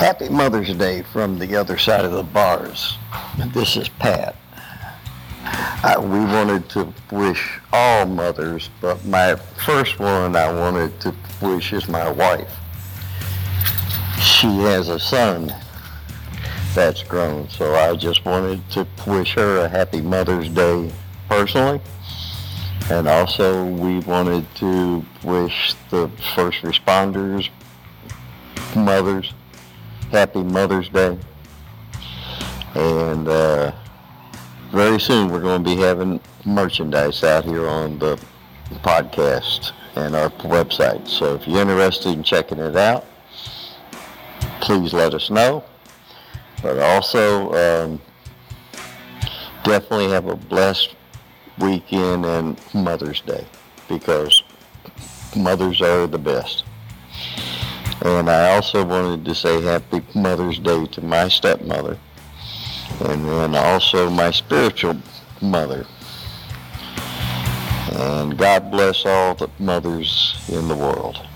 Happy Mother's Day from the other side of the bars. This is Pat. We wanted to wish all mothers, but my first one I wanted to wish is my wife. She has a son that's grown, so I just wanted to wish her a happy Mother's Day personally. And also we wanted to wish the first responders, mothers, happy Mother's Day. And very soon we're going to be having merchandise out here on the podcast and our website. So if you're interested in checking it out, please let us know. But also definitely have a blessed weekend and Mother's Day, because mothers are the best. And I also wanted to say happy Mother's Day to my stepmother, and then also my spiritual mother. And God bless all the mothers in the world.